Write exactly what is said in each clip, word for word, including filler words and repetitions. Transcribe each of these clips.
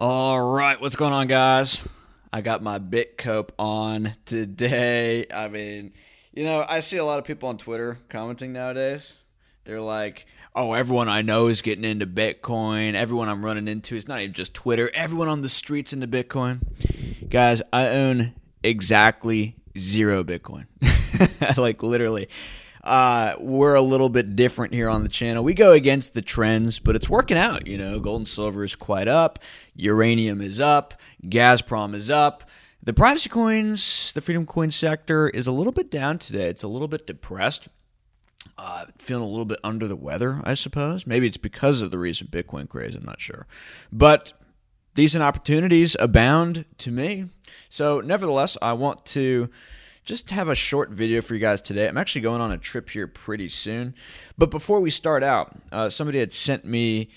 All right, what's going on, guys? I got my BitCope on today. I mean, you know, I see a lot of people on Twitter commenting nowadays. They're like, oh, everyone I know is getting into Bitcoin. Everyone I'm running into, it's not even just Twitter. Everyone on the streets into Bitcoin. Guys, I own exactly zero Bitcoin. Like, literally. Uh, we're a little bit different here on the channel. We go against the trends, but it's working out. You know, gold and silver is quite up. Uranium is up. Gazprom is up. The privacy coins, the Freedom Coin sector is a little bit down today. It's a little bit depressed. Uh, feeling a little bit under the weather, I suppose. Maybe it's because of the recent Bitcoin craze. I'm not sure. But decent opportunities abound to me. So nevertheless, I want to just have a short video for you guys today. I'm actually going on a trip here pretty soon. But before we start out, uh, somebody had sent me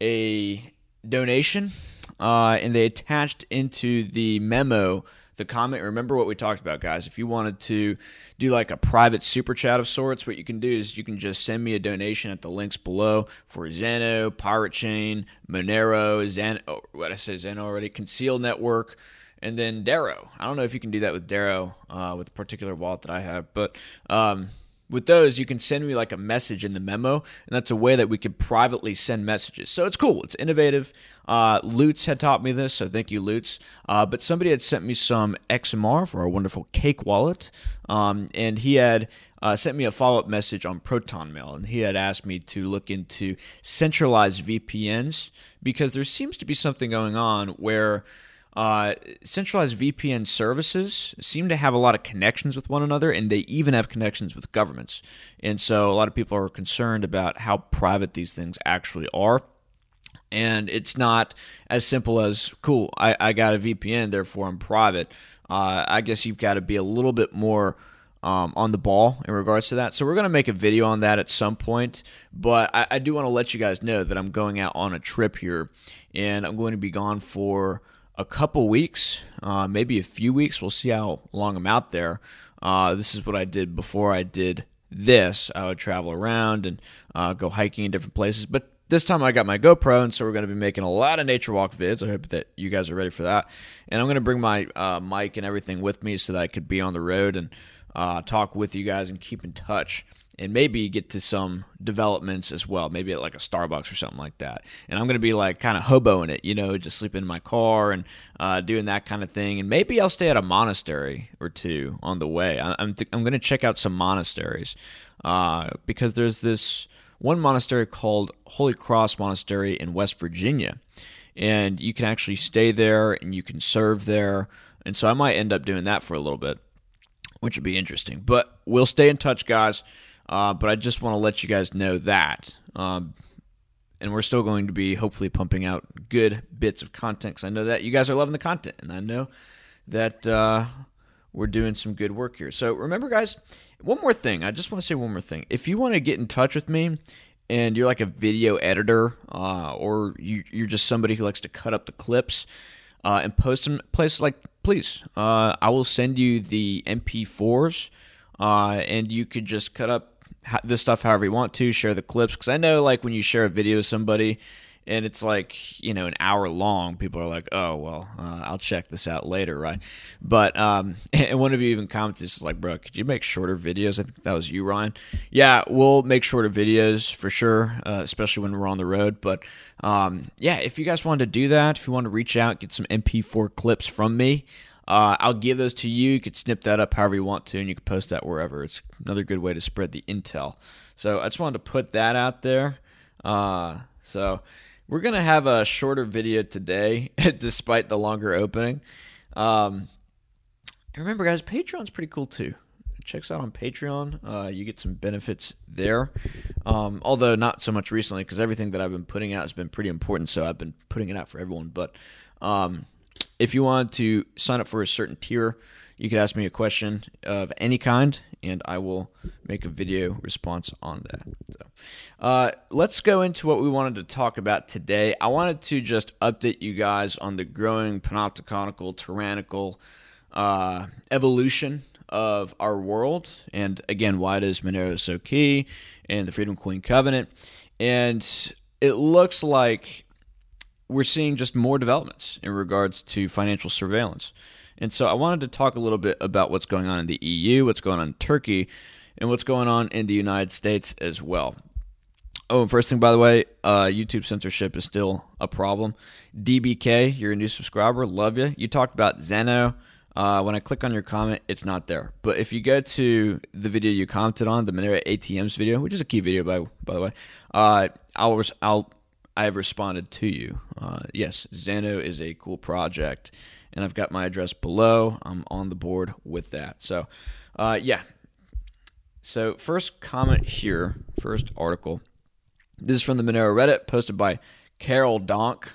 a donation, uh, and they attached into the memo the comment. Remember what we talked about, guys. If you wanted to do like a private super chat of sorts, what you can do is you can just send me a donation at the links below for Zeno, Pirate Chain, Monero, Zano, oh, what did I say Zeno already? Conceal Network. And then Dero. I don't know if you can do that with Dero, uh, with a particular wallet that I have. But um, with those, you can send me like a message in the memo. And that's a way that we could privately send messages. So it's cool. It's innovative. Uh, Lutz had taught me this, so thank you, Lutz. Uh, but somebody had sent me some X M R for our wonderful cake wallet. Um, and he had uh, sent me a follow-up message on ProtonMail. And he had asked me to look into centralized V P Ns because there seems to be something going on where Uh, centralized V P N services seem to have a lot of connections with one another, and they even have connections with governments. And so a lot of people are concerned about how private these things actually are. And it's not as simple as, cool, I, I got a V P N, therefore I'm private. Uh, I guess you've got to be a little bit more Um, on the ball in regards to that. So we're going to make a video on that at some point, but I, I do want to let you guys know that I'm going out on a trip here, and I'm going to be gone for a couple weeks, uh, maybe a few weeks. We'll see how long I'm out there. Uh, this is what I did before I did this. I would travel around and uh, go hiking in different places, but this time I got my GoPro, and so we're going to be making a lot of nature walk vids. I hope that you guys are ready for that. And I'm going to bring my uh, mic and everything with me so that I could be on the road and uh, talk with you guys and keep in touch and maybe get to some developments as well, maybe at like a Starbucks or something like that. And I'm going to be like kind of hoboing it, you know, just sleeping in my car and uh, doing that kind of thing. And maybe I'll stay at a monastery or two on the way. I- I'm, th- I'm going to check out some monasteries uh, because there's this one monastery called Holy Cross Monastery in West Virginia. And you can actually stay there and you can serve there. And so I might end up doing that for a little bit, which would be interesting. But we'll stay in touch, guys. Uh, but I just want to let you guys know that. Um, and we're still going to be hopefully pumping out good bits of content, because I know that you guys are loving the content. And I know that uh, we're doing some good work here. So remember, guys, one more thing. I just want to say one more thing. If you want to get in touch with me and you're like a video editor uh, or you, you're just somebody who likes to cut up the clips uh, and post them places like, please, uh, I will send you the M P fours uh, and you could just cut up this stuff however you want to, share the clips. Because I know like when you share a video with somebody and it's like, you know, an hour long, people are like, oh, well, uh, I'll check this out later, right? But, um, and one of you even commented, it's like, bro, could you make shorter videos? I think that was you, Ryan. Yeah, we'll make shorter videos for sure, uh, especially when we're on the road. But, um, yeah, if you guys wanted to do that, if you want to reach out, get some M P four clips from me, uh, I'll give those to you. You could snip that up however you want to, and you can post that wherever. It's another good way to spread the intel. So I just wanted to put that out there. Uh, so... We're going to have a shorter video today, despite the longer opening. Um, and remember, guys, Patreon's pretty cool, too. Check us out on Patreon. Uh, you get some benefits there, um, although not so much recently, because everything that I've been putting out has been pretty important, so I've been putting it out for everyone. But um, if you want to sign up for a certain tier, you could ask me a question of any kind, and I will make a video response on that. So, uh, let's go into what we wanted to talk about today. I wanted to just update you guys on the growing panopticonical, tyrannical uh, evolution of our world, and again, why it is Monero so key, and the Freedom Coin Covenant, and it looks like we're seeing just more developments in regards to financial surveillance. And so I wanted to talk a little bit about what's going on in the E U, what's going on in Turkey, and what's going on in the United States as well. Oh, and first thing, by the way, uh, YouTube censorship is still a problem. D B K, you're a new subscriber. Love you. You talked about Zeno. Uh, when I click on your comment, it's not there. But if you go to the video you commented on, the Monero A T Ms video, which is a key video, by by the way, uh, I'll res- I'll I have responded to you. Uh, yes, Zano is a cool project, and I've got my address below. I'm on the board with that. So, uh, yeah. So first comment here, first article. This is from the Monero Reddit, posted by Carol Donk.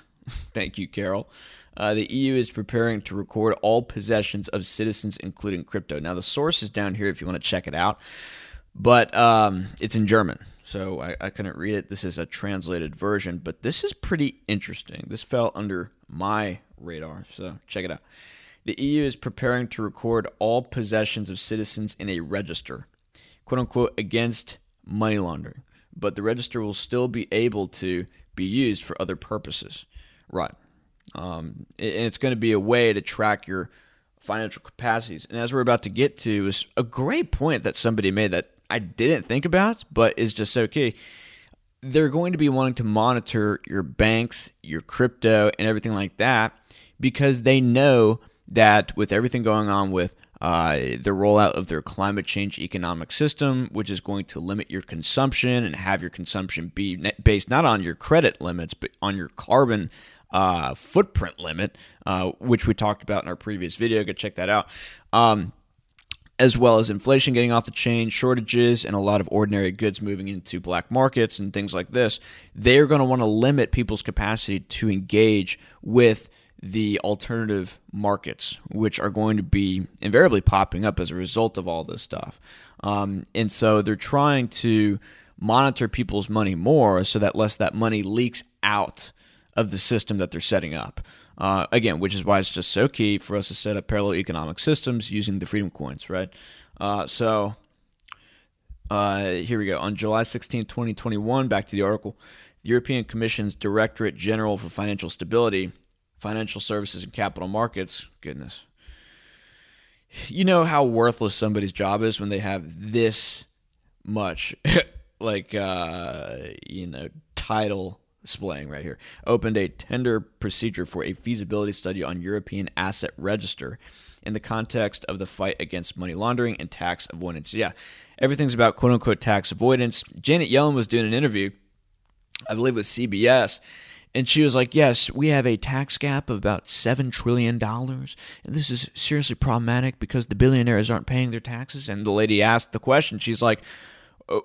Thank you, Carol. Uh, the E U is preparing to record all possessions of citizens, including crypto. Now, the source is down here if you want to check it out, but um, it's in German, so I, I couldn't read it. This is a translated version, but this is pretty interesting. This fell under my radar, so check it out. The E U is preparing to record all possessions of citizens in a register, quote-unquote, against money laundering, but the register will still be able to be used for other purposes. Right. Um, and it's going to be a way to track your financial capacities. And as we're about to get to is a great point that somebody made that I didn't think about, but is just so key. They're going to be wanting to monitor your banks, your crypto, and everything like that, because they know that with everything going on with uh, the rollout of their climate change economic system, which is going to limit your consumption and have your consumption be based not on your credit limits, but on your carbon Uh, footprint limit, uh, which we talked about in our previous video. Go check that out. Um, as well as inflation getting off the chain, shortages, and a lot of ordinary goods moving into black markets and things like this. They're going to want to limit people's capacity to engage with the alternative markets, which are going to be invariably popping up as a result of all this stuff. Um, and so they're trying to monitor people's money more so that less that money leaks out of the system that they're setting up. Uh, again, which is why it's just so key for us to set up parallel economic systems using the Freedom Coins, right? Uh, so uh, here we go. On July sixteenth, twenty twenty-one, back to the article, the European Commission's Directorate General for Financial Stability, Financial Services and Capital Markets, goodness, you know how worthless somebody's job is when they have this much, like, uh, you know, title displaying right here, opened a tender procedure for a feasibility study on European Asset Register in the context of the fight against money laundering and tax avoidance. Yeah, everything's about quote-unquote tax avoidance. Janet Yellen was doing an interview, I believe with C B S, and she was like, yes, we have a tax gap of about seven trillion dollars, and this is seriously problematic because the billionaires aren't paying their taxes. And the lady asked the question, she's like,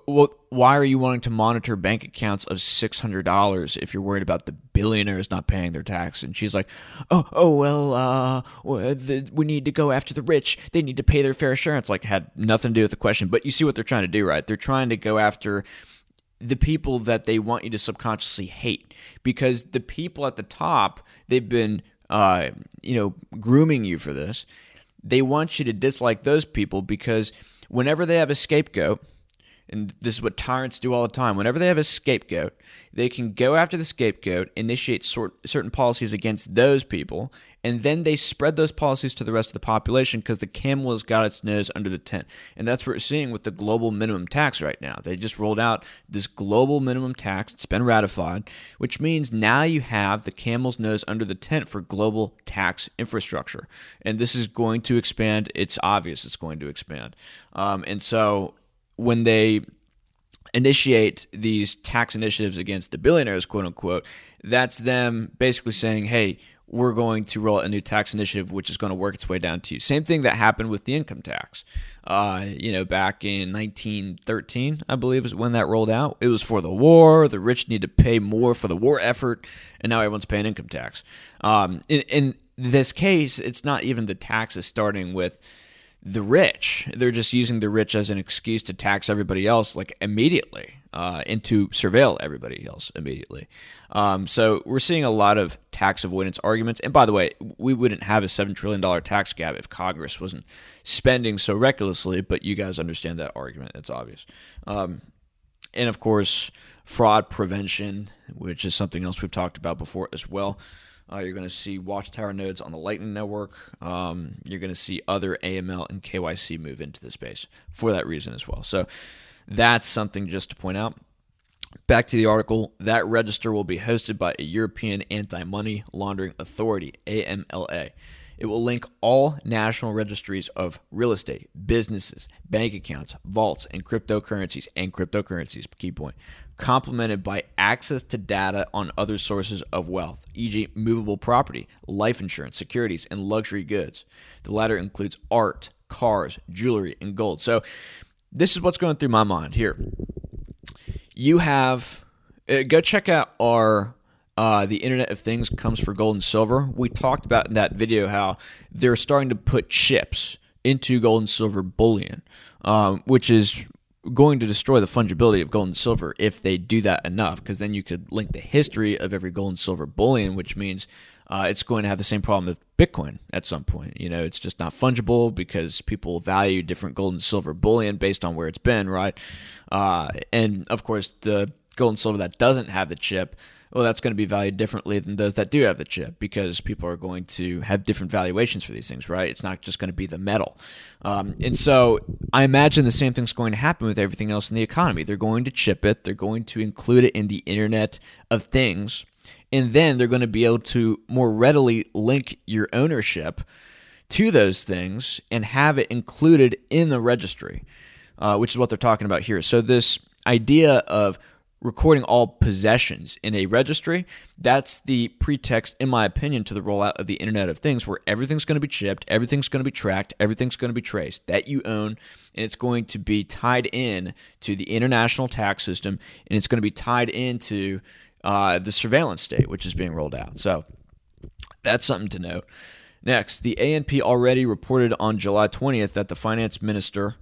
well, why are you wanting to monitor bank accounts of six hundred dollars if you're worried about the billionaires not paying their tax? And she's like, oh, oh well, uh, we need to go after the rich. They need to pay their fair share. It's like had nothing to do with the question. But you see what they're trying to do, right? They're trying to go after the people that they want you to subconsciously hate, because the people at the top, they've been uh, you know, grooming you for this. They want you to dislike those people because whenever they have a scapegoat, and this is what tyrants do all the time. Whenever they have a scapegoat, they can go after the scapegoat, initiate sort, certain policies against those people, and then they spread those policies to the rest of the population because the camel has got its nose under the tent. And that's what we're seeing with the global minimum tax right now. They just rolled out this global minimum tax. It's been ratified, which means now you have the camel's nose under the tent for global tax infrastructure. And this is going to expand. It's obvious it's going to expand. Um, and so when they initiate these tax initiatives against the billionaires, quote unquote, that's them basically saying, hey, we're going to roll out a new tax initiative, which is going to work its way down to you. Same thing that happened with the income tax. Uh, you know, back in nineteen thirteen, I believe, is when that rolled out. It was for the war. The rich need to pay more for the war effort, and now everyone's paying income tax. Um, in, in this case, it's not even the taxes starting with the rich. They're just using the rich as an excuse to tax everybody else like immediately uh, and to surveil everybody else immediately. Um, so we're seeing a lot of tax avoidance arguments. And by the way, we wouldn't have a seven trillion dollars tax gap if Congress wasn't spending so recklessly, but you guys understand that argument. It's obvious. Um, and of course, fraud prevention, which is something else we've talked about before as well. Uh, you're going to see watchtower nodes on the Lightning Network. Um, you're going to see other A M L and K Y C move into the space for that reason as well. So that's something just to point out. Back to the article, that register will be hosted by a European Anti-Money Laundering Authority, A M L A. It will link all national registries of real estate, businesses, bank accounts, vaults, and cryptocurrencies, and cryptocurrencies, key point, complemented by access to data on other sources of wealth, for example movable property, life insurance, securities, and luxury goods. The latter includes art, cars, jewelry, and gold. So this is what's going through my mind here. You have, uh, go check out our, uh, the Internet of Things comes for gold and silver. We talked about in that video how they're starting to put chips into gold and silver bullion, um, which is going to destroy the fungibility of gold and silver if they do that enough, because then you could link the history of every gold and silver bullion, which means uh, it's going to have the same problem with Bitcoin at some point. You know, it's just not fungible because people value different gold and silver bullion based on where it's been, right? Uh, and, of course, the gold and silver that doesn't have the chip, well, that's going to be valued differently than those that do have the chip, because people are going to have different valuations for these things, right? It's not just going to be the metal. Um, and so I imagine the same thing's going to happen with everything else in the economy. They're going to chip it. They're going to include it in the Internet of Things. And then they're going to be able to more readily link your ownership to those things and have it included in the registry, uh, which is what they're talking about here. So this idea of recording all possessions in a registry, that's the pretext, in my opinion, to the rollout of the Internet of Things, where everything's going to be chipped, everything's going to be tracked, everything's going to be traced that you own, and it's going to be tied in to the international tax system, and it's going to be tied into uh, the surveillance state, which is being rolled out. So that's something to note. Next, the A N P already reported on July twentieth that the finance minister,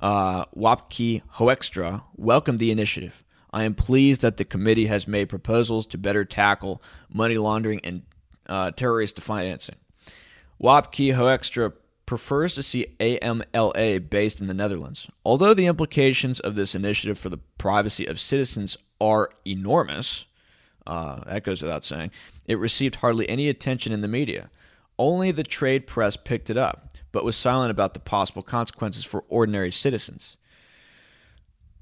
uh, Wopke Hoekstra, welcomed the initiative. I am pleased that the committee has made proposals to better tackle money laundering and uh, terrorist financing. Wopke Hoekstra prefers to see A M L A based in the Netherlands. Although the implications of this initiative for the privacy of citizens are enormous, uh, that goes without saying, it received hardly any attention in the media. Only the trade press picked it up, but was silent about the possible consequences for ordinary citizens.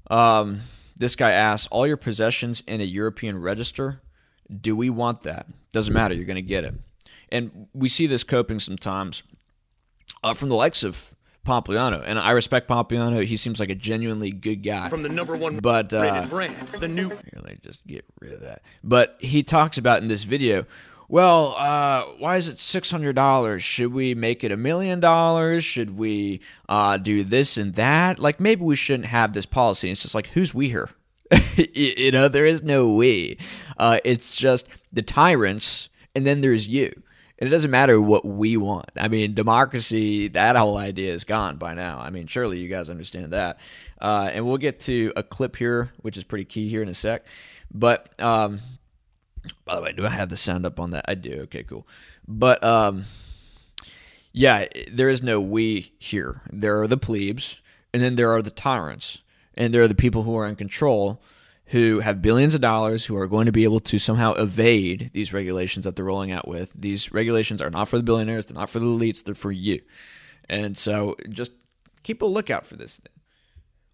Um... This guy asks, all your possessions in a European register, do we want that? Doesn't matter, you're going to get it. And we see this coping sometimes uh, from the likes of Pompliano. And I respect Pompliano. He seems like a genuinely good guy. From the number one but, uh, rated brand, the new... Here, let me just get rid of that. But he talks about in this video, well, uh, why is it six hundred dollars? Should we make it a million dollars? Should we uh, do this and that? Like, maybe we shouldn't have this policy. It's just like, who's we here? You know, there is no we. Uh, it's just the tyrants, and then there's you. And it doesn't matter what we want. I mean, democracy, that whole idea is gone by now. I mean, surely you guys understand that. Uh, and we'll get to a clip here, which is pretty key here in a sec. But... Um, by the way, do I have the sound up on that? I do. Okay, cool. But, um, yeah, there is no we here. There are the plebes, and then there are the tyrants, and there are the people who are in control, who have billions of dollars, who are going to be able to somehow evade these regulations that they're rolling out with. These regulations are not for the billionaires. They're not for the elites. They're for you. And so just keep a lookout for this thing.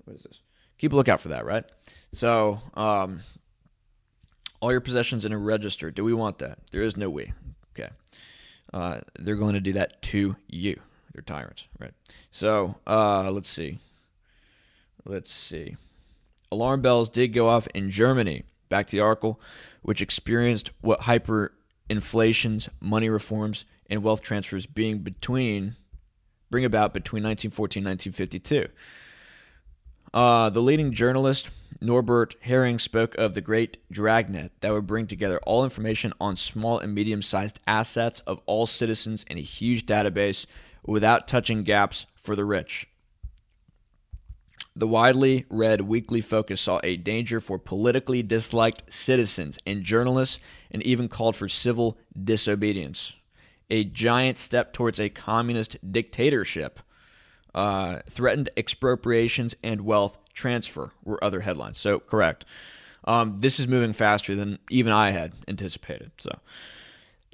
What is this? Keep a lookout for that, right? So, um... all your possessions in a register. Do we want that? There is no we. Okay. Uh, they're going to do that to you. They're tyrants, right? So uh, let's see. Let's see. Alarm bells did go off in Germany, back to the article, which experienced what hyperinflations, money reforms, and wealth transfers being between bring about between nineteen fourteen and nineteen fifty-two. Uh, the leading journalist, Norbert Haring, spoke of the great dragnet that would bring together all information on small and medium-sized assets of all citizens in a huge database without touching gaps for the rich. The widely read weekly Focus saw a danger for politically disliked citizens and journalists, and even called for civil disobedience. A giant step towards a communist dictatorship. Uh, threatened expropriations and wealth transfer were other headlines. So, correct. Um, this is moving faster than even I had anticipated. So,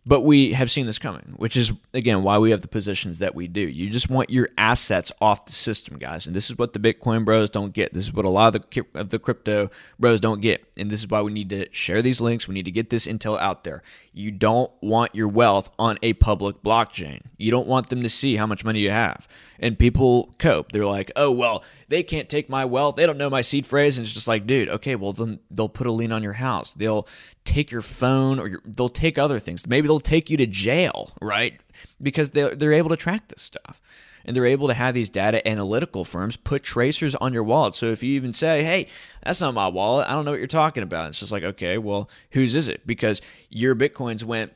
but we have seen this coming, which is, again, why we have the positions that we do. You just want your assets off the system, guys. And this is what the Bitcoin bros don't get. This is what a lot of the, of the crypto bros don't get. And this is why we need to share these links. We need to get this intel out there. You don't want your wealth on a public blockchain. You don't want them to see how much money you have. And people cope. They're like, oh, well, they can't take my wealth. They don't know my seed phrase. And it's just like, dude, okay, well, then they'll put a lien on your house. They'll take your phone, or your, they'll take other things. Maybe they'll take you to jail, right? Because they're, they're able to track this stuff. And they're able to have these data analytical firms put tracers on your wallet. So if you even say, hey, that's not my wallet, I don't know what you're talking about. It's just like, okay, well, whose is it? Because your Bitcoins went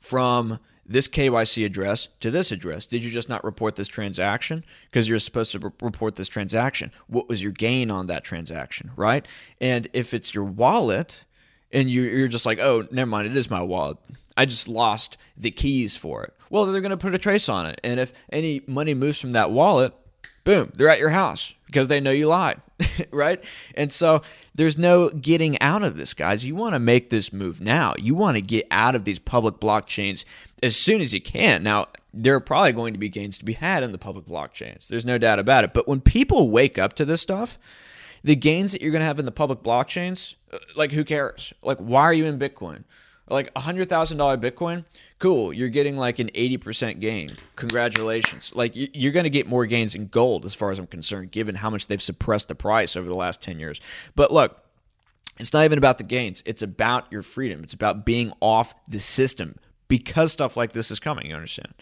from this K Y C address to this address. Did you just not report this transaction? Because you're supposed to re- report this transaction. What was your gain on that transaction, right? And if it's your wallet and you, you're just like, oh, never mind, it is my wallet, I just lost the keys for it. Well, they're going to put a trace on it. And if any money moves from that wallet, boom, they're at your house because they know you lied, right? And so there's no getting out of this, guys. You want to make this move now. You want to get out of these public blockchains as soon as you can. Now, there are probably going to be gains to be had in the public blockchains. There's no doubt about it. But when people wake up to this stuff, the gains that you're going to have in the public blockchains, like, who cares? Like, why are you in Bitcoin? Like one hundred thousand dollars Bitcoin, cool, you're getting like an eighty percent gain. Congratulations. Like, you're going to get more gains in gold as far as I'm concerned, given how much they've suppressed the price over the last ten years. But look, it's not even about the gains. It's about your freedom. It's about being off the system because stuff like this is coming, you understand?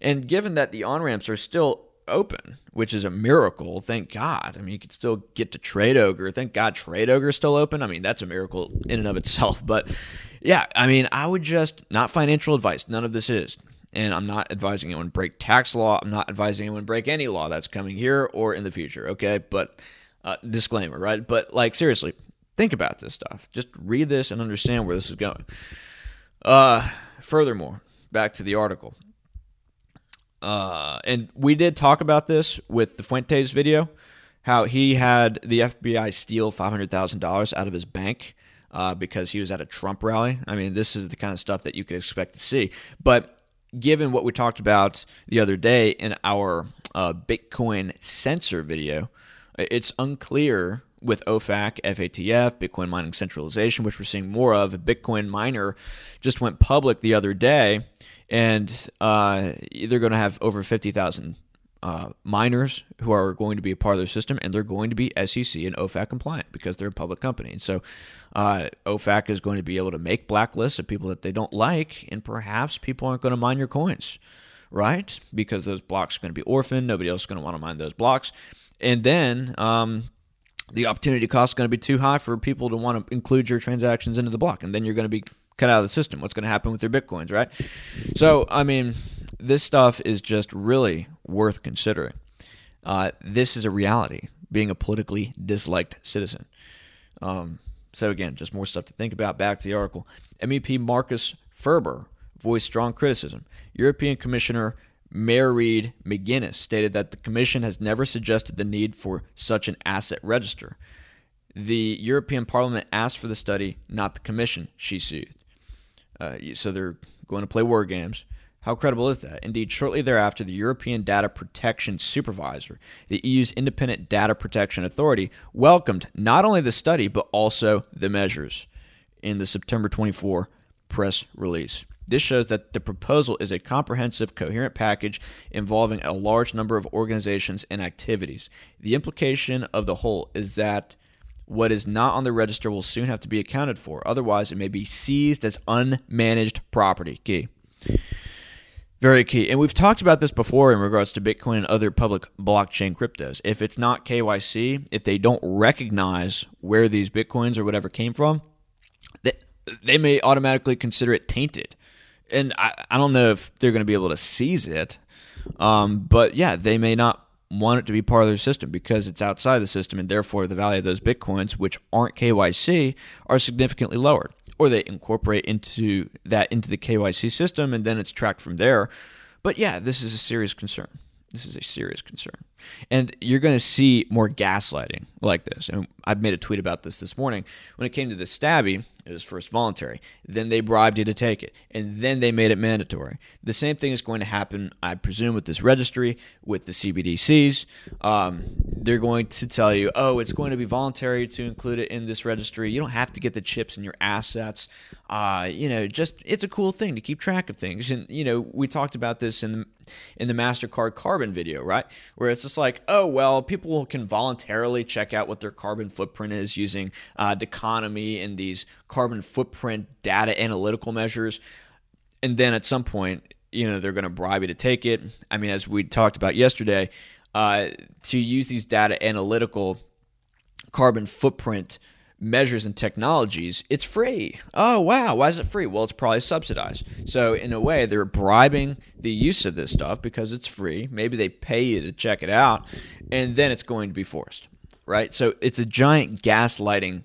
And given that the on-ramps are still open, which is a miracle, thank God. I mean, you could still get to Trade Ogre. Thank God Trade Ogre is still open. I mean, that's a miracle in and of itself. But yeah, I mean, I would just, not financial advice, none of this is. And I'm not advising anyone break tax law. I'm not advising anyone break any law that's coming here or in the future, okay? But uh, disclaimer, right? But like, seriously, think about this stuff. Just read this and understand where this is going. Uh, furthermore, back to the article. Uh, and we did talk about this with the Fuentes video, how he had the F B I steal five hundred thousand dollars out of his bank uh, because he was at a Trump rally. I mean, this is the kind of stuff that you could expect to see. But given what we talked about the other day in our uh, Bitcoin censor video, it's unclear with O FAC, F A T F, Bitcoin mining centralization, which we're seeing more of. A Bitcoin miner just went public the other day, and uh, they're going to have over fifty thousand uh, miners who are going to be a part of their system, and they're going to be S E C and O FAC compliant because they're a public company. And so uh, O FAC is going to be able to make blacklists of people that they don't like, and perhaps people aren't going to mine your coins, right? Because those blocks are going to be orphaned. Nobody else is going to want to mine those blocks. And then um, the opportunity cost is going to be too high for people to want to include your transactions into the block, and then you're going to be cut out of the system. What's going to happen with your Bitcoins, right? So, I mean, this stuff is just really worth considering. Uh, this is a reality, being a politically disliked citizen. Um, so, again, just more stuff to think about. Back to the article. M E P Marcus Ferber voiced strong criticism. European Commissioner Mairead McGuinness stated that the Commission has never suggested the need for such an asset register. The European Parliament asked for the study, not the Commission, she soothed. Uh, so they're going to play war games. How credible is that? Indeed, shortly thereafter, the European Data Protection Supervisor, the E U's independent data protection authority, welcomed not only the study, but also the measures in the September twenty-fourth press release. This shows that the proposal is a comprehensive, coherent package involving a large number of organizations and activities. The implication of the whole is that what is not on the register will soon have to be accounted for. Otherwise, it may be seized as unmanaged property. Key. Very key. And we've talked about this before in regards to Bitcoin and other public blockchain cryptos. If it's not K Y C, if they don't recognize where these Bitcoins or whatever came from, they, they may automatically consider it tainted. And I, I don't know if they're going to be able to seize it. Um, but yeah, they may not want it to be part of their system because it's outside the system, and therefore the value of those Bitcoins, which aren't K Y C, are significantly lowered. Or they incorporate into that into the K Y C system, and then it's tracked from there. But yeah, this is a serious concern. This is a serious concern. And you're going to see more gaslighting like this. And I've made a tweet about this this morning. When it came to the stabbing, it was first voluntary. Then they bribed you to take it. And then they made it mandatory. The same thing is going to happen, I presume, with this registry, with the C B D Cs. Um, they're going to tell you, oh, it's going to be voluntary to include it in this registry. You don't have to get the chips in your assets. Uh, you know, just it's a cool thing to keep track of things. And, you know, we talked about this in the, in the MasterCard Carbon video, right? Where it's just like, oh, well, people can voluntarily check out what their carbon footprint is using uh, Deconomy and these carbon footprint data analytical measures. And then at some point, you know, they're going to bribe you to take it. I mean, as we talked about yesterday, uh, to use these data analytical carbon footprint measures and technologies, it's free. Oh, wow. Why is it free? Well, it's probably subsidized. So in a way, they're bribing the use of this stuff because it's free. Maybe they pay you to check it out, and then it's going to be forced, right? So it's a giant gaslighting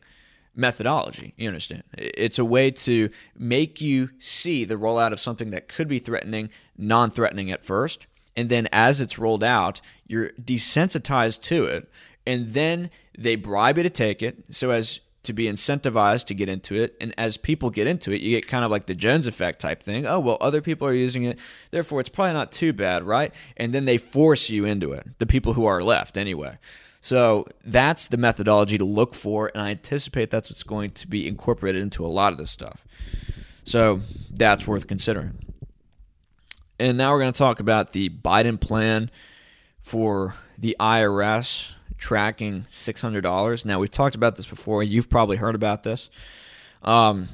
methodology, you understand? It's a way to make you see the rollout of something that could be threatening, non-threatening at first, and then as it's rolled out, you're desensitized to it, and then they bribe you to take it, so as to be incentivized to get into it. And as people get into it, you get kind of like the Jones effect type thing. Oh, well, other people are using it, therefore it's probably not too bad, right? And then they force you into it, the people who are left anyway. So that's the methodology to look for, and I anticipate that's what's going to be incorporated into a lot of this stuff. So that's worth considering. And now we're going to talk about the Biden plan for the I R S tracking six hundred dollars. Now, we've talked about this before. You've probably heard about this. Um,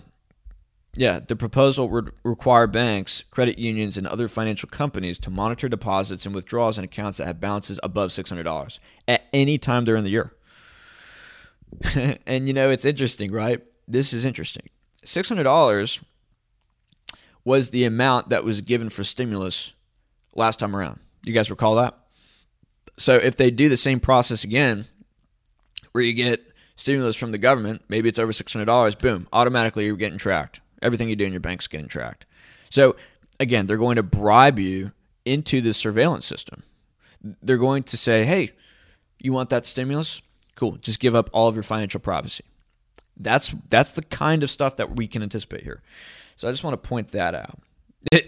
yeah, the proposal would require banks, credit unions, and other financial companies to monitor deposits and withdrawals in accounts that have balances above six hundred dollars at any time during the year. And, you know, it's interesting, right? This is interesting. six hundred dollars was the amount that was given for stimulus last time around. You guys recall that? So if they do the same process again, where you get stimulus from the government, maybe it's over six hundred dollars, boom, automatically you're getting tracked. Everything you do in your bank's getting tracked. So again, they're going to bribe you into this surveillance system. They're going to say, hey, you want that stimulus? Cool, just give up all of your financial privacy. That's that's the kind of stuff that we can anticipate here. So I just want to point that out.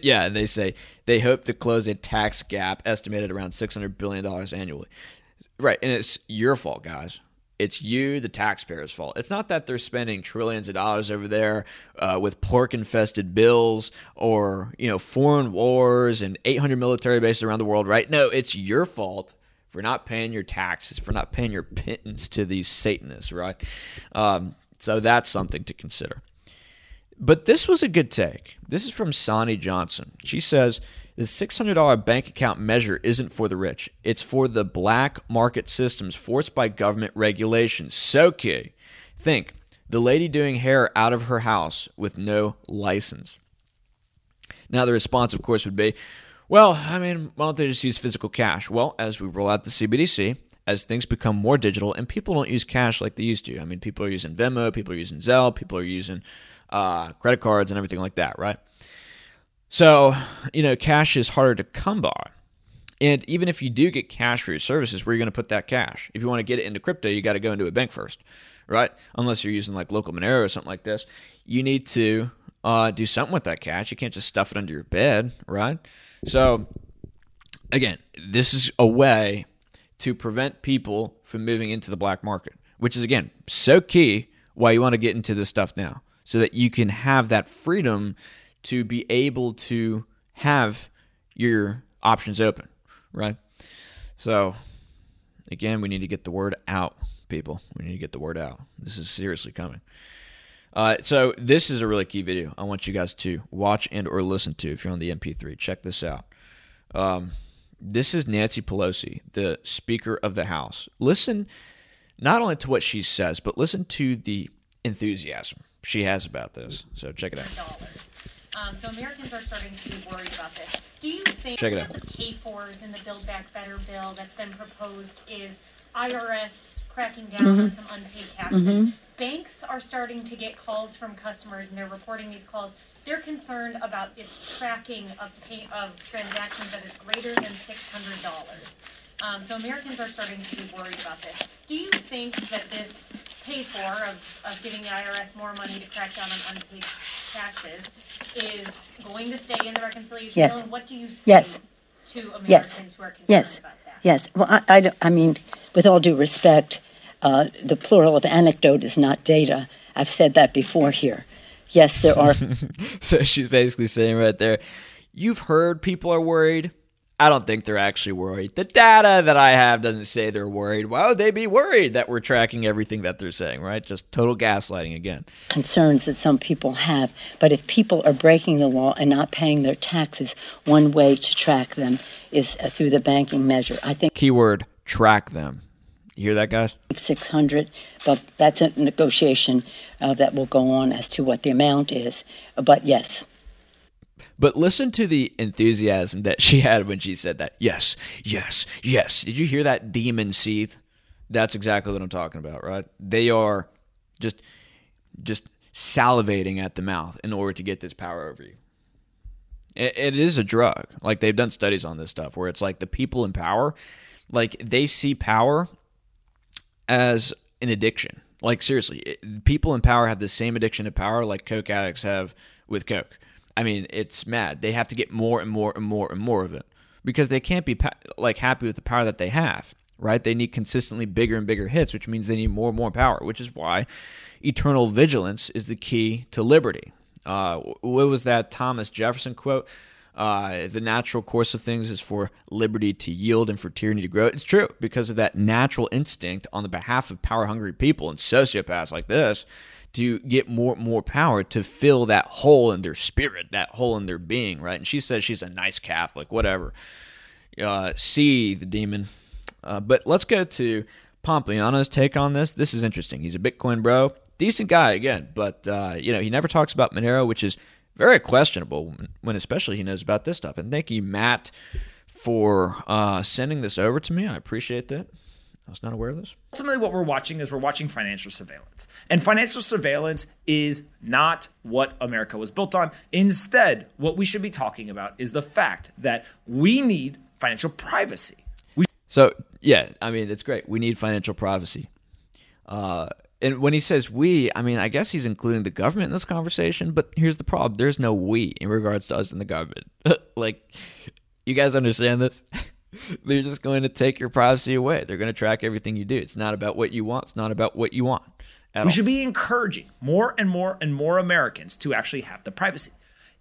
Yeah, they say they hope to close a tax gap estimated around six hundred billion dollars annually. Right, and it's your fault, guys. It's you, the taxpayer's fault. It's not that they're spending trillions of dollars over there uh, with pork-infested bills or, you know, foreign wars and eight hundred military bases around the world, right? No, it's your fault for not paying your taxes, for not paying your pittance to these Satanists, right? Um, so that's something to consider. But this was a good take. This is from Sonny Johnson. She says, the six hundred dollars bank account measure isn't for the rich. It's for the black market systems forced by government regulations. So key. Think, the lady doing hair out of her house with no license. Now the response, of course, would be, well, I mean, why don't they just use physical cash? Well, as we roll out the C B D C, as things become more digital, and people don't use cash like they used to. I mean, people are using Venmo, people are using Zelle, people are using Uh, credit cards and everything like that, right? So, you know, cash is harder to come by. And even if you do get cash for your services, where are you going to put that cash? If you want to get it into crypto, you got to go into a bank first, right? Unless you're using like local Monero or something like this. You need to uh, do something with that cash. You can't just stuff it under your bed, right? So, again, this is a way to prevent people from moving into the black market, which is, again, so key why you want to get into this stuff now, so that you can have that freedom to be able to have your options open, right? So, again, we need to get the word out, people. We need to get the word out. This is seriously coming. Uh, so this is a really key video I want you guys to watch and or listen to if you're on the M P three. Check this out. Um, this is Nancy Pelosi, the Speaker of the House. Listen not only to what she says, but listen to the enthusiasm she has about this. So check it out. Um, so Americans are starting to be worried about this. Do you think that the pay-fors in the Build Back Better bill that's been proposed is I R S cracking down mm-hmm. on some unpaid taxes? Mm-hmm. Banks are starting to get calls from customers, and they're reporting these calls. They're concerned about this tracking of pay- of transactions that is greater than six hundred dollars. Um, so Americans are starting to be worried about this. Do you think that this pay for of, of giving the I R S more money to crack down on unpaid taxes is going to stay in the reconciliation? Yes. Bill? And what do you say yes. to Americans yes. who are concerned yes. about that? Yes. Well, I, I, I mean, with all due respect, uh, the plural of anecdote is not data. I've said that before here. Yes, there are. So she's basically saying right there, you've heard people are worried. I don't think they're actually worried. The data that I have doesn't say they're worried. Why would they be worried that we're tracking everything that they're saying, right? Just total gaslighting again. Concerns that some people have. But if people are breaking the law and not paying their taxes, one way to track them is through the banking measure. I think. Keyword, track them. You hear that, guys? six hundred, but that's a negotiation uh, that will go on as to what the amount is. But yes. But listen to the enthusiasm that she had when she said that. Yes, yes, yes. Did you hear that demon seethe? That's exactly what I'm talking about, right? They are just just salivating at the mouth in order to get this power over you. It, it is a drug. Like, they've done studies on this stuff where it's like the people in power, like, they see power as an addiction. Like, seriously, it, people in power have the same addiction to power like coke addicts have with coke. I mean, it's mad. They have to get more and more and more and more of it because they can't be, like, happy with the power that they have, right? They need consistently bigger and bigger hits, which means they need more and more power, which is why eternal vigilance is the key to liberty. Uh, what was that Thomas Jefferson quote? Uh, the natural course of things is for liberty to yield and for tyranny to grow. It's true because of that natural instinct on the behalf of power-hungry people and sociopaths like this to get more and more power to fill that hole in their spirit, that hole in their being, right? And she says she's a nice Catholic, whatever. Uh, see the demon. Uh, but let's go to Pompliano's take on this. This is interesting. He's a Bitcoin bro. Decent guy, again, but uh, you know, he never talks about Monero, which is very questionable when especially he knows about this stuff. And thank you, Matt, for uh, sending this over to me. I appreciate that. I was not aware of this. Ultimately, what we're watching is we're watching financial surveillance. And financial surveillance is not what America was built on. Instead, what we should be talking about is the fact that we need financial privacy. We- so, yeah, I mean, it's great. We need financial privacy. Uh, and when he says we, I mean, I guess he's including the government in this conversation. But here's the problem. There's no we in regards to us and the government. Like, you guys understand this? They're just going to take your privacy away. They're going to track everything you do. It's not about what you want. It's not about what you want at all. We should be encouraging more and more and more Americans to actually have the privacy.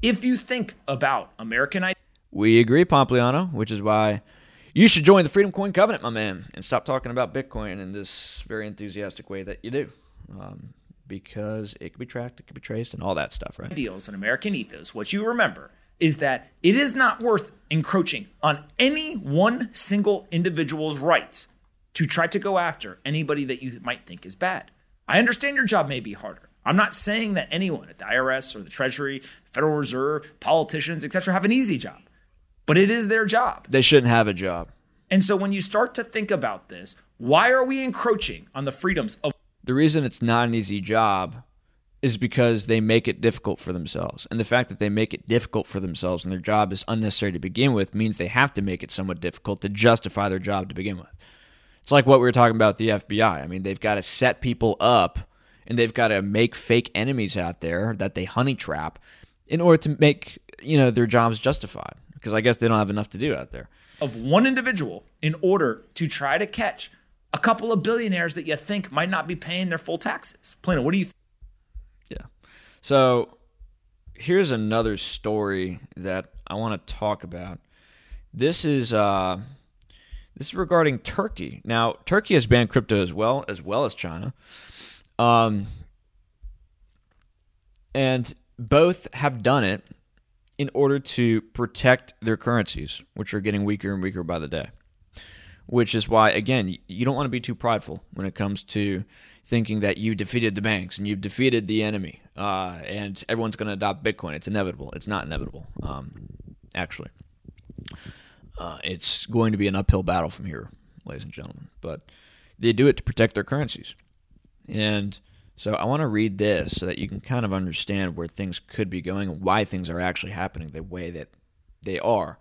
If you think about American I- We agree, Pompliano, which is why you should join the Freedom Coin Covenant, my man, and stop talking about Bitcoin in this very enthusiastic way that you do. Um, because it could be tracked, it could be traced, and all that stuff, right? Ideals and American ethos, what you remember is that it is not worth encroaching on any one single individual's rights to try to go after anybody that you might think is bad. I understand your job may be harder. I'm not saying that anyone at the I R S or the Treasury, Federal Reserve, politicians, et cetera have an easy job, but it is their job. They shouldn't have a job. And so when you start to think about this, why are we encroaching on the freedoms of... The reason it's not an easy job is because they make it difficult for themselves. And the fact that they make it difficult for themselves and their job is unnecessary to begin with means they have to make it somewhat difficult to justify their job to begin with. It's like what we were talking about the F B I. I mean, they've got to set people up and they've got to make fake enemies out there that they honey trap in order to make, you know, their jobs justified. Because I guess they don't have enough to do out there. Of one individual in order to try to catch a couple of billionaires that you think might not be paying their full taxes. Plano, what do you think? Yeah. So here's another story that I want to talk about. This is uh, this is regarding Turkey. Now, Turkey has banned crypto as well, as well as China. Um, and both have done it in order to protect their currencies, which are getting weaker and weaker by the day. Which is why, again, you don't want to be too prideful when it comes to thinking that you defeated the banks and you've defeated the enemy uh, and everyone's going to adopt Bitcoin. It's inevitable. It's not inevitable, um, actually. Uh, it's going to be an uphill battle from here, ladies and gentlemen. But they do it to protect their currencies. And so I want to read this so that you can kind of understand where things could be going and why things are actually happening the way that they are.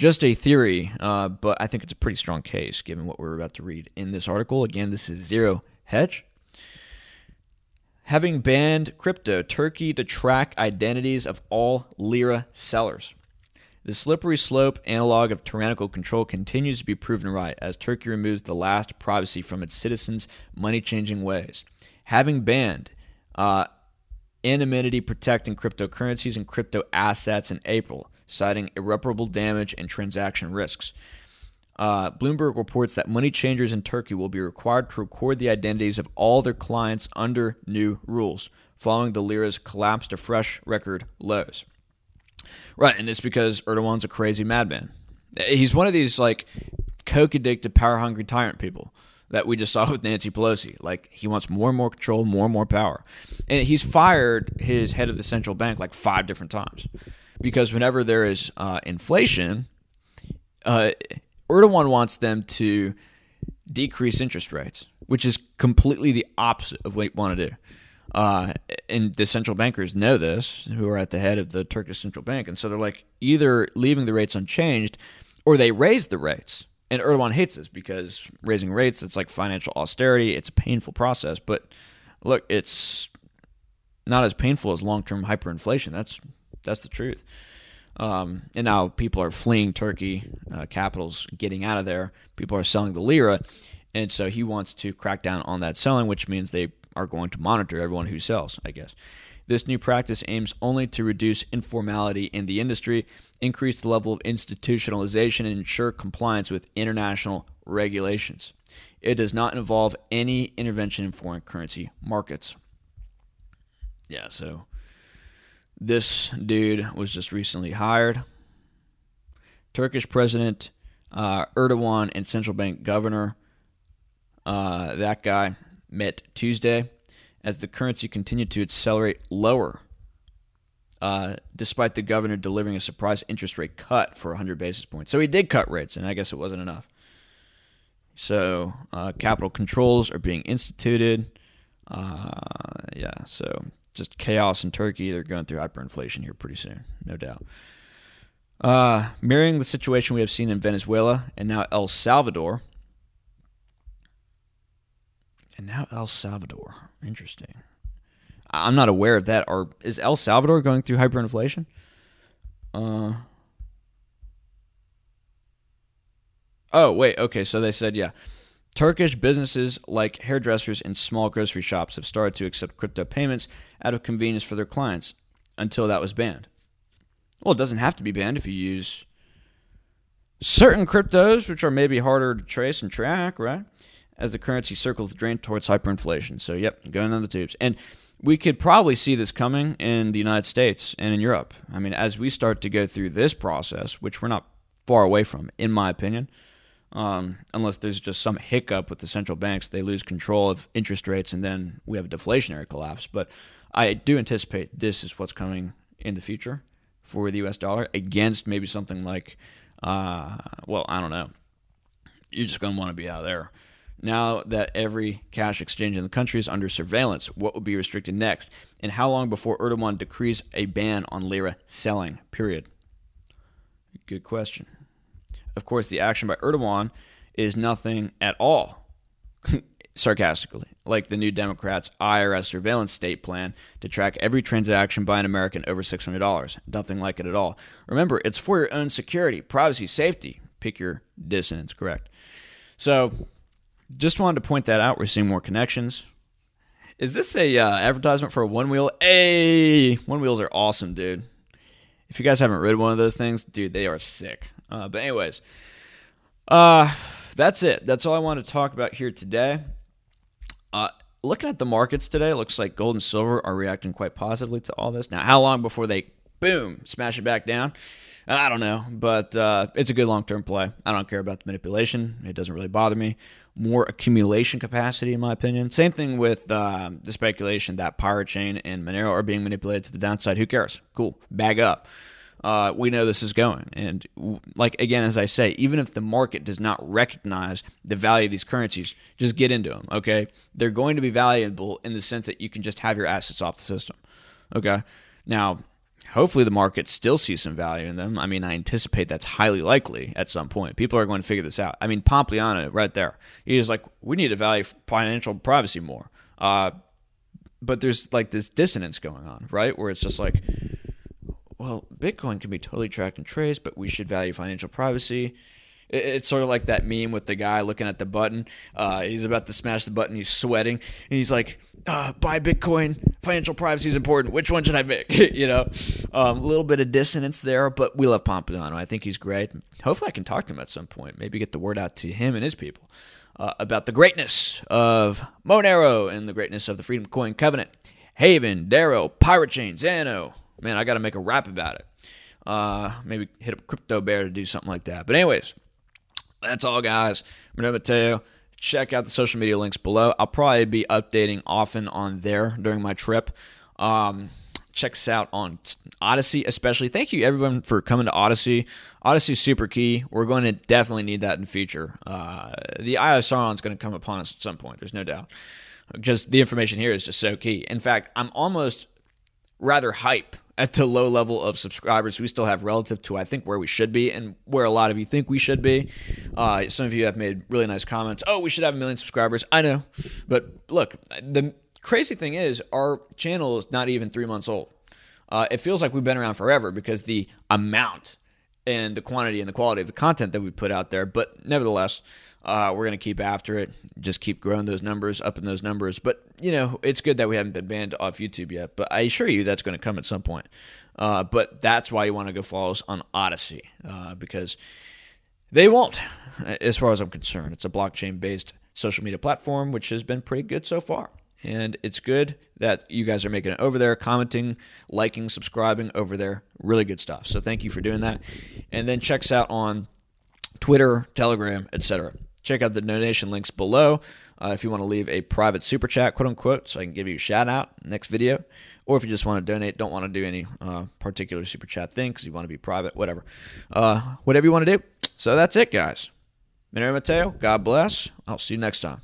just a theory, uh, but I think it's a pretty strong case given what we're about to read in this article. Again, this is Zero Hedge. Having banned crypto, Turkey to track identities of all lira sellers. The slippery slope analog of tyrannical control continues to be proven right as Turkey removes the last privacy from its citizens' money-changing ways. Having banned uh, anonymity protecting cryptocurrencies and crypto assets in April, citing irreparable damage and transaction risks. Uh, Bloomberg reports that money changers in Turkey will be required to record the identities of all their clients under new rules, following the lira's collapse to fresh record lows. Right, and it's because Erdogan's a crazy madman. He's one of these like coke-addicted, power-hungry tyrant people that we just saw with Nancy Pelosi. Like, he wants more and more control, more and more power. And he's fired his head of the central bank like five different times because whenever there is uh, inflation, uh, Erdogan wants them to decrease interest rates, which is completely the opposite of what you want to do. Uh, and the central bankers know this, who are at the head of the Turkish central bank. And so they're like either leaving the rates unchanged or they raise the rates. And Erdogan hates this because raising rates, it's like financial austerity. It's a painful process. But look, it's not as painful as long-term hyperinflation. That's that's the truth. Um, and now people are fleeing Turkey. Uh, capital's getting out of there. People are selling the lira. And so he wants to crack down on that selling, which means they are going to monitor everyone who sells, I guess. This new practice aims only to reduce informality in the industry, increase the level of institutionalization, and ensure compliance with international regulations. It does not involve any intervention in foreign currency markets. Yeah, so this dude was just recently hired. Turkish President uh, Erdogan and central bank governor, uh, that guy, met Tuesday as the currency continued to accelerate lower, uh, despite the governor delivering a surprise interest rate cut for one hundred basis points. So he did cut rates, and I guess it wasn't enough. So uh, capital controls are being instituted. Uh, yeah, so just chaos in Turkey. They're going through hyperinflation here pretty soon, no doubt. Uh, mirroring the situation we have seen in Venezuela and now El Salvador, And now El Salvador. Interesting. I'm not aware of that. Or is El Salvador going through hyperinflation? Uh, oh, wait. Okay, so they said, yeah. Turkish businesses like hairdressers and small grocery shops have started to accept crypto payments out of convenience for their clients until that was banned. Well, it doesn't have to be banned if you use certain cryptos, which are maybe harder to trace and track, right? As the currency circles the drain towards hyperinflation. So, yep, going down the tubes. And we could probably see this coming in the United States and in Europe. I mean, as we start to go through this process, which we're not far away from, in my opinion, um, unless there's just some hiccup with the central banks, they lose control of interest rates, and then we have a deflationary collapse. But I do anticipate this is what's coming in the future for the U S dollar against maybe something like, uh, well, I don't know. You're just going to want to be out of there. Now that every cash exchange in the country is under surveillance, what will be restricted next? And how long before Erdogan decrees a ban on lira selling? Period. Good question. Of course, the action by Erdogan is nothing at all, sarcastically, like the New Democrats' I R S surveillance state plan to track every transaction by an American over six hundred dollars. Nothing like it at all. Remember, it's for your own security, privacy, safety. Pick your dissonance, correct? So, just wanted to point that out. We're seeing more connections. Is this a uh, advertisement for a one wheel? Hey, one wheels are awesome, dude. If you guys haven't ridden one of those things, dude, they are sick. Uh, but anyways, uh, that's it. That's all I want to talk about here today. Uh, looking at the markets today, it looks like gold and silver are reacting quite positively to all this. Now, how long before they, boom, smash it back down? I don't know, but uh, it's a good long-term play. I don't care about the manipulation. It doesn't really bother me. More accumulation capacity, in my opinion. Same thing with uh, the speculation that Pirate Chain and Monero are being manipulated to the downside. Who cares? Cool. Bag up. Uh, we know this is going. And like again, as I say, even if the market does not recognize the value of these currencies, just get into them, okay? They're going to be valuable in the sense that you can just have your assets off the system, okay? Now, Hopefully the market still sees some value in them. I mean, I anticipate that's highly likely at some point. People are going to figure this out. I mean, Pompliano right there. He was like, we need to value financial privacy more. Uh, but there's like this dissonance going on, right? Where it's just like, well, Bitcoin can be totally tracked and traced, but we should value financial privacy. It's sort of like that meme with the guy looking at the button. Uh, he's about to smash the button. He's sweating. And he's like, uh, buy Bitcoin. Financial privacy is important. Which one should I pick? you know, um, a little bit of dissonance there, but we love Pompliano. I think he's great. Hopefully I can talk to him at some point. Maybe get the word out to him and his people uh, about the greatness of Monero and the greatness of the Freedom Coin Covenant. Haven, Dero, Pirate Chain, Zano. Man, I got to make a rap about it. Uh, maybe hit up Crypto Bear to do something like that. But anyways, that's all, guys. I'm going to tell you, check out the social media links below. I'll probably be updating often on there during my trip. Um, check us out on Odyssey especially. Thank you, everyone, for coming to Odyssey. Odyssey is super key. We're going to definitely need that in the future. Uh, the I S R is going to come upon us at some point. There's no doubt. Just the information here is just so key. In fact, I'm almost rather hype at the low level of subscribers we still have relative to, I think, where we should be and where a lot of you think we should be. Uh, some of you have made really nice comments. Oh, we should have a million subscribers. I know. But look, the crazy thing is our channel is not even three months old. Uh, it feels like we've been around forever because the amount and the quantity and the quality of the content that we put out there. But nevertheless, uh, we're going to keep after it, just keep growing those numbers, upping those numbers. But, you know, it's good that we haven't been banned off YouTube yet, but I assure you that's going to come at some point. Uh, but that's why you want to go follow us on Odyssey, uh, because they won't, as far as I'm concerned. It's a blockchain-based social media platform, which has been pretty good so far. And it's good that you guys are making it over there, commenting, liking, subscribing over there. Really good stuff. So thank you for doing that. And then check us out on Twitter, Telegram, et cetera. Check out the donation links below uh, if you want to leave a private super chat, quote unquote, so I can give you a shout out next video. Or if you just want to donate, don't want to do any uh, particular super chat thing because you want to be private, whatever. Uh, whatever you want to do. So that's it, guys. Mairead Mateo, God bless. I'll see you next time.